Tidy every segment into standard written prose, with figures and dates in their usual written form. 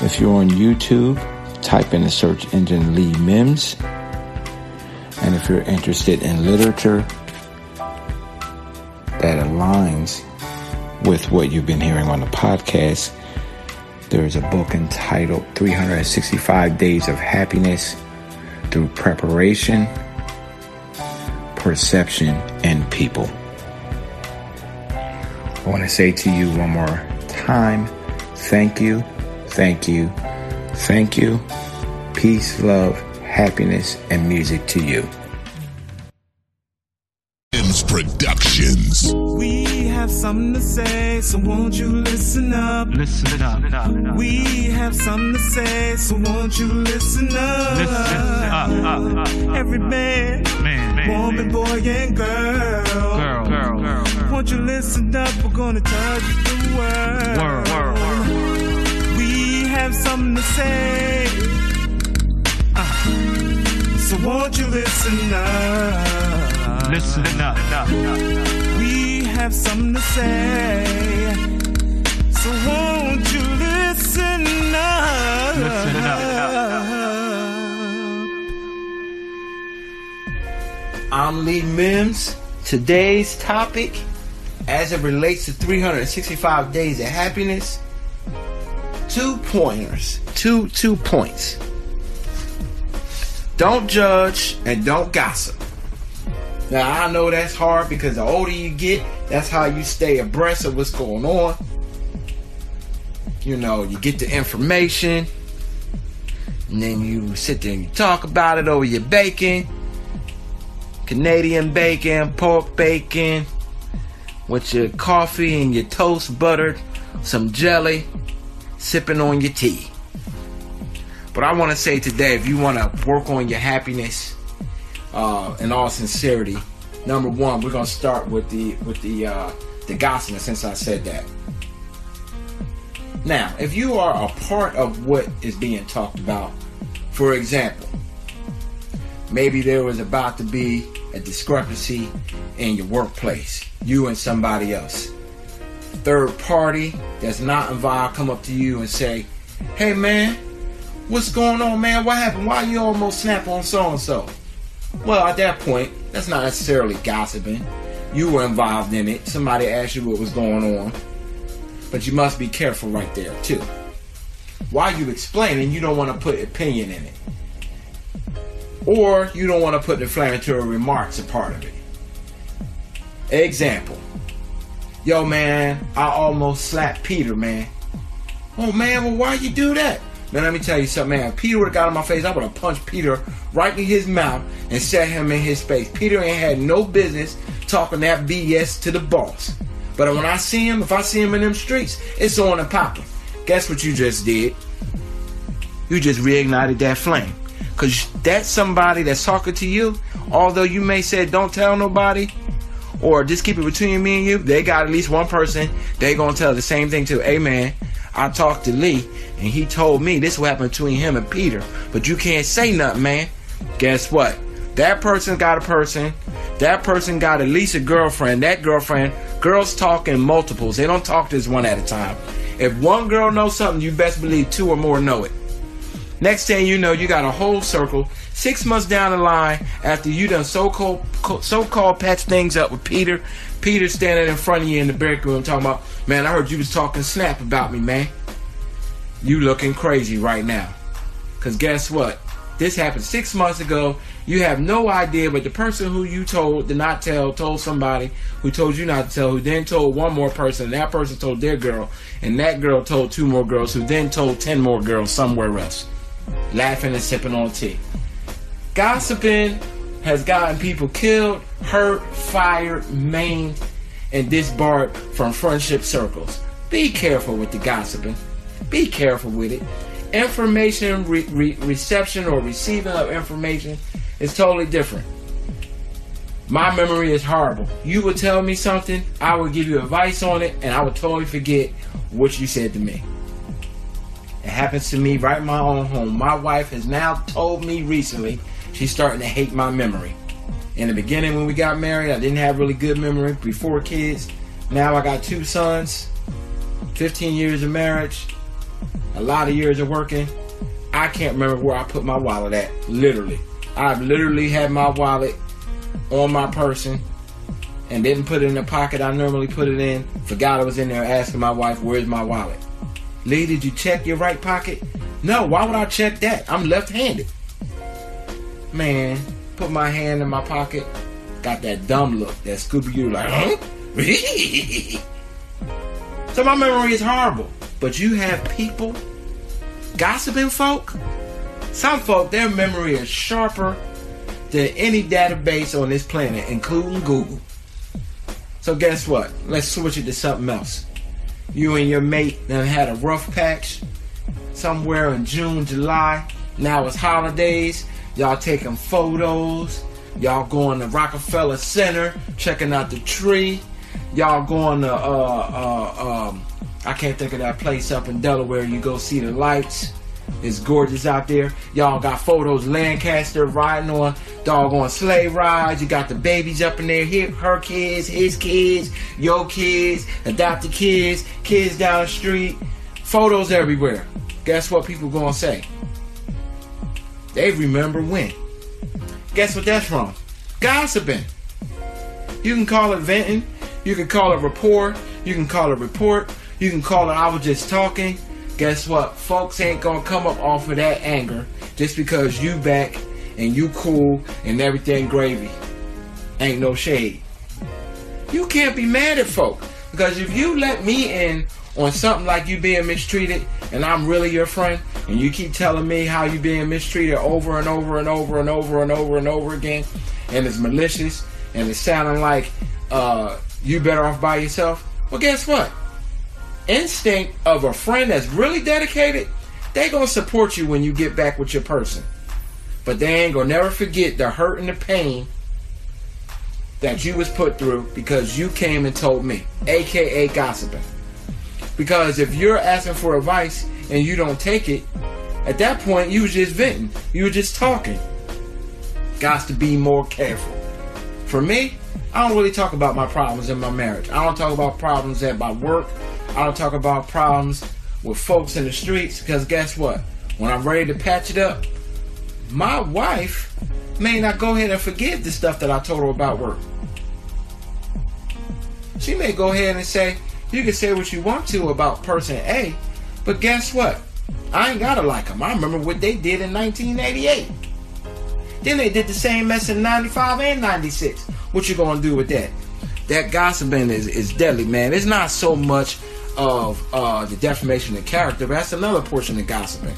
If you're on YouTube, type in the search engine Lee Mims. And if you're interested in literature that aligns with what you've been hearing on the podcast, there's a book entitled 365 Days of Happiness Through Preparation, Perception, and People. I want to say to you one more time, thank you, thank you, thank you. Peace, love, happiness, and music to you. Productions. We have something to say, so won't you listen up? Listen up. We have something to say, so won't you listen up? Listen up. Every man, woman, boy, and girl. Won't you listen up? We're gonna tell you the world. We have something to say, so won't you listen up? Listen up. We have something to say, so won't you listen up? Listen up. I'm Lee Mims. Today's topic, as it relates to 365 Days of Happiness, two points. Don't judge and don't gossip. Now, I know that's hard because the older you get, that's how you stay abreast of what's going on. You know, you get the information, and then you sit there and you talk about it over your bacon. Canadian bacon, pork bacon, with your coffee and your toast buttered, some jelly, sipping on your tea. But I want to say today, if you want to work on your happiness, in all sincerity, number one, we're gonna start with the gospel. Since I said that, now if you are a part of what is being talked about, for example, maybe there was about to be a discrepancy in your workplace, you and somebody else, third party that's not involved, come up to you and say, "Hey man, what's going on, man? What happened? Why you almost snap on so and so?" Well, at that point, that's not necessarily gossiping. You were involved in it. Somebody asked you what was going on. But you must be careful right there, too. While you explaining, you don't want to put opinion in it. Or you don't want to put inflammatory remarks a part of it. Example. Yo, man, I almost slapped Peter, man. Oh, man, well, why you do that? Man, let me tell you something, man. If Peter would have got in my face, I would have punched Peter right in his mouth and set him in his face. Peter ain't had no business talking that BS to the boss. But when I see him, if I see him in them streets, it's on and popping. Guess what you just did? You just reignited that flame. Because that's somebody that's talking to you, although you may say, don't tell nobody, or just keep it between me and you, they got at least one person they going to tell the same thing to. Hey, man, I talked to Lee, and he told me this will happen between him and Peter. But you can't say nothing, man. Guess what? That person got a person. That person got at least a girlfriend. That girlfriend, girls talk in multiples. They don't talk just one at a time. If one girl knows something, you best believe two or more know it. Next thing you know, you got a whole circle. 6 months down the line, after you done so-called patch things up with Peter, Peter standing in front of you in the break room talking about, man, I heard you was talking snap about me, man. You looking crazy right now. Because guess what? This happened 6 months ago. You have no idea, but the person who you told did not tell, told somebody who told you not to tell, who then told one more person, and that person told their girl, and that girl told two more girls, who then told 10 more girls somewhere else. Laughing and sipping on tea. Gossiping has gotten people killed, hurt, fired, maimed, and disbarred from friendship circles. Be careful with the gossiping. Be careful with it. Information, reception or receiving of information is totally different. My memory is horrible. You would tell me something, I would give you advice on it, and I would totally forget what you said to me. It happens to me right in my own home. My wife has now told me recently she's starting to hate my memory. In the beginning when we got married, I didn't have really good memory before kids. Now I got 2 sons, 15 years of marriage, a lot of years of working. I can't remember where I put my wallet at, literally. I've literally had my wallet on my person and didn't put it in the pocket I normally put it in. Forgot I was in there, asking my wife, where's my wallet? Lee, did you check your right pocket? No, why would I check that? I'm left-handed. Man, put my hand in my pocket, got that dumb look, that Scooby-Doo like, huh? So my memory is horrible. But you have people, gossiping folk. Some folk, their memory is sharper than any database on this planet, including Google. So guess what? Let's switch it to something else. You and your mate done had a rough patch somewhere in June, July. Now it's holidays. Y'all taking photos. Y'all going to Rockefeller Center, checking out the tree. Y'all going to, I can't think of that place up in Delaware. You go see the lights. It's gorgeous out there. Y'all got photos, Lancaster riding on doggone sleigh rides. You got the babies up in there, her kids, his kids, your kids, adopted kids, kids down the street. Photos everywhere. Guess what people gonna say? They remember when. Guess what that's from? Gossiping. You can call it venting. You can call it rapport. You can call it report. You can call it I was just talking. Guess what? Folks ain't gonna come up off of that anger just because you back and you cool and everything gravy. Ain't no shade. You can't be mad at folk, because if you let me in on something like you being mistreated and I'm really your friend and you keep telling me how you being mistreated over and over and over and over and over and over again, and it's malicious and it's sounding like you better off by yourself, well guess what? Instinct of a friend that's really dedicated, they gonna support you when you get back with your person, but they ain't gonna never forget the hurt and the pain that you was put through because you came and told me, aka gossiping. Because if you're asking for advice and you don't take it, at that point you was just venting, you were just talking. Got to be more careful. For me, I don't really talk about my problems in my marriage. I don't talk about problems at my work. I don't talk about problems with folks in the streets, because guess what? When I'm ready to patch it up, my wife may not go ahead and forgive the stuff that I told her about work. She may go ahead and say, you can say what you want to about person A, but guess what? I ain't gotta like them. I remember what they did in 1988. Then they did the same mess in 95 and 96. What you gonna do with that? That gossiping is deadly, man. It's not so much of the defamation of character, but that's another portion of gossiping.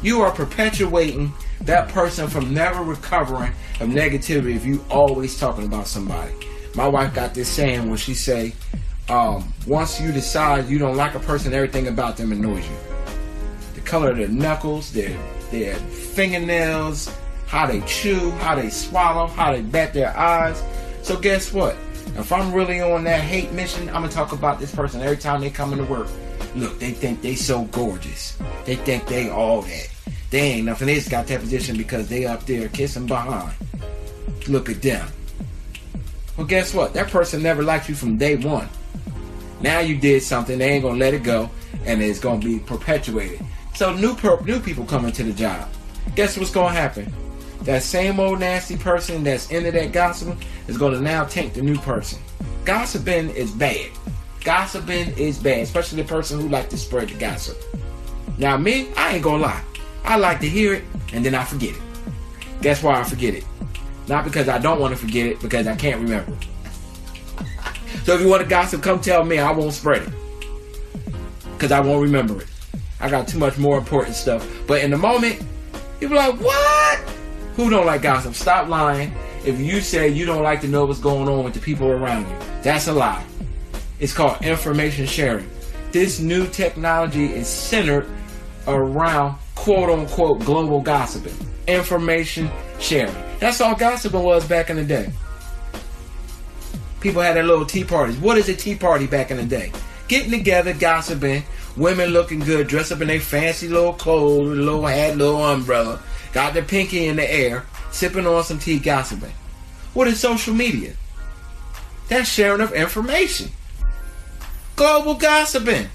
You are perpetuating that person from never recovering of negativity if you always talking about somebody. My wife got this saying when she say, once you decide you don't like a person, everything about them annoys you. The color of their knuckles, their fingernails, how they chew, how they swallow, how they bat their eyes. So guess what? If I'm really on that hate mission, I'm going to talk about this person every time they come into work. Look, they think they so gorgeous. They think they all that. They ain't nothing. They just got that position because they up there kissing behind. Look at them. Well, guess what? That person never liked you from day one. Now you did something. They ain't going to let it go, and it's going to be perpetuated. So new people coming to the job. Guess what's going to happen? That same old nasty person that's into that gossiping is going to now tank the new person. Gossiping is bad. Gossiping is bad, especially the person who like to spread the gossip. Now me, I ain't going to lie. I like to hear it, and then I forget it. Guess why I forget it? Not because I don't want to forget it, because I can't remember. So if you want to gossip, come tell me. I won't spread it, because I won't remember it. I got too much more important stuff. But in the moment, you be like, what? Who don't like gossip? Stop lying. If you say you don't like to know what's going on with the people around you, that's a lie. It's called information sharing. this new technology is centered around quote-unquote global gossiping, information sharing. That's all gossiping was back in the day. People had their little tea parties. What is a tea party back in the day? Getting together, gossiping, women looking good, dressed up in their fancy little clothes, little hat, little umbrella, got their pinky in the air, sipping on some tea, gossiping. What is social media? That's sharing of information. Global gossiping.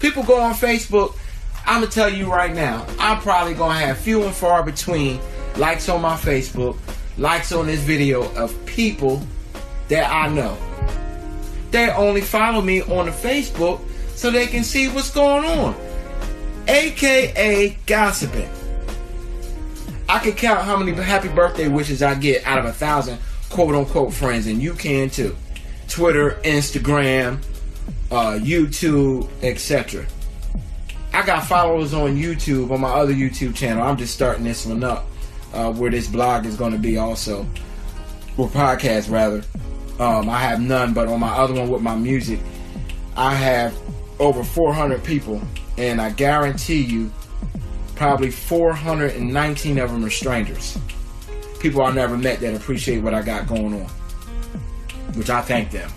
People go on Facebook. I'm going to tell you right now, I'm probably going to have few and far between likes on my Facebook, likes on this video of people that I know. They only follow me on the Facebook so they can see what's going on, aka gossiping. I can count how many happy birthday wishes I get out of 1,000 quote-unquote friends, and you can too. Twitter, Instagram, YouTube, etc. I got followers on YouTube, on my other YouTube channel. I'm just starting this one up, where this blog is going to be also, or podcast rather. I have none, but on my other one with my music, I have over 400 people, and I guarantee you probably 419 of them are strangers. People I never met that appreciate what I got going on, which I thank them.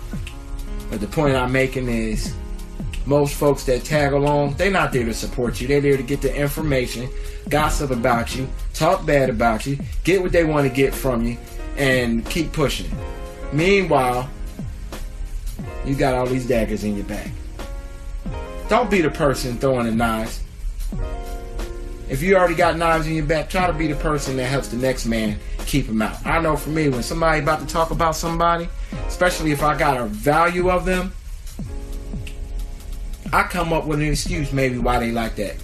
But the point I'm making is most folks that tag along, they're not there to support you. They're there to get the information, gossip about you, talk bad about you, get what they want to get from you, and keep pushing. Meanwhile, you got all these daggers in your back. Don't be the person throwing the knives. If you already got knives in your back, try to be the person that helps the next man keep them out. I know for me, when somebody about to talk about somebody, especially if I got a value of them, I come up with an excuse maybe why they like that.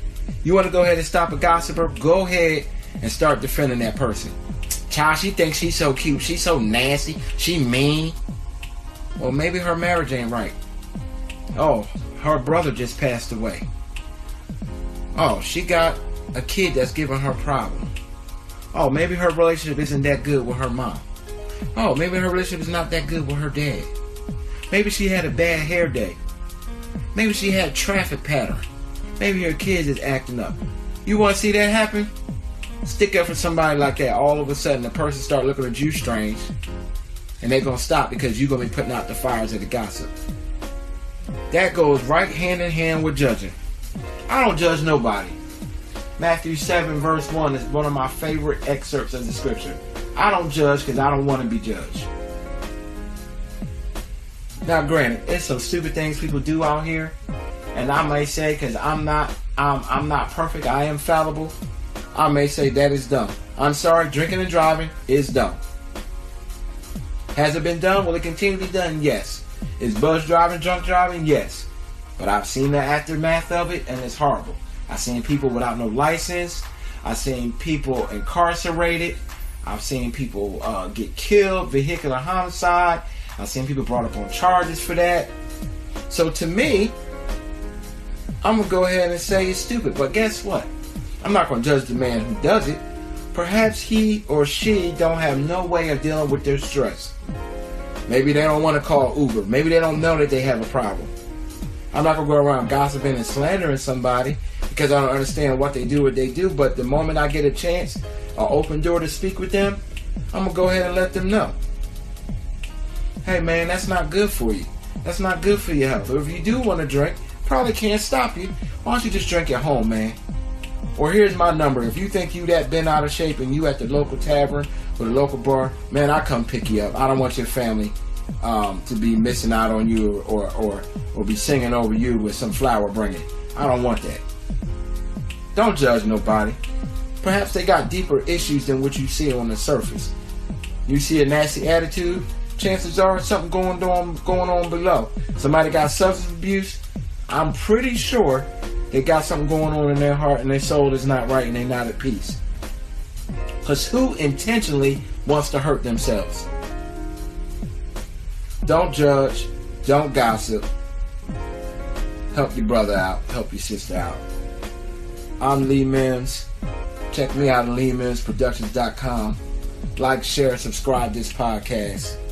You want to go ahead and stop a gossiper? Go ahead and start defending that person. Child, she thinks she's so cute. She's so nasty. She mean. Well, maybe her marriage ain't right. Oh, her brother just passed away. Oh, she got a kid that's giving her problem. Oh, maybe her relationship isn't that good with her mom. Oh, maybe her relationship is not that good with her dad. Maybe she had a bad hair day. Maybe she had traffic pattern. Maybe her kids is acting up. You want to see that happen? Stick up for somebody like that. All of a sudden, the person start looking at you strange, and they're going to stop because you're going to be putting out the fires of the gossip. That goes right hand in hand with judging. I don't judge nobody. Matthew 7 verse 1 is one of my favorite excerpts of the scripture. I don't judge because I don't want to be judged. Now, granted, it's some stupid things people do out here, and I may say, because I'm not perfect, I am fallible, I may say that is dumb. I'm sorry, drinking and driving is dumb. Has it been done? Will it continue to be done? Yes. Is buzz driving, drunk driving? Yes. But I've seen the aftermath of it, and it's horrible. I've seen people without no license. I've seen people incarcerated. I've seen people get killed, vehicular homicide. I've seen people brought up on charges for that. So to me, I'm gonna go ahead and say it's stupid. But guess what? I'm not going to judge the man who does it. Perhaps he or she don't have no way of dealing with their stress. Maybe they don't want to call Uber. Maybe they don't know that they have a problem. I'm not going to go around gossiping and slandering somebody because I don't understand what they do, what they do. But the moment I get a chance, an open door to speak with them, I'm going to go ahead and let them know. Hey man, that's not good for you. That's not good for your health. Or if you do want to drink, probably can't stop you. Why don't you just drink at home, man? Or here's my number. If you think you that bent out of shape and you at the local tavern or the local bar, man, I come pick you up. I don't want your family to be missing out on you or be singing over you with some flower bringing. I don't want that. Don't judge nobody. Perhaps they got deeper issues than what you see on the surface. You see a nasty attitude, chances are something going on below. Somebody got substance abuse. I'm pretty sure they got something going on in their heart and their soul is not right and they're not at peace. Because who intentionally wants to hurt themselves? Don't judge. Don't gossip. Help your brother out. Help your sister out. I'm Lee Mims. Check me out at LeeMimsProductions.com. Like, share, subscribe this podcast.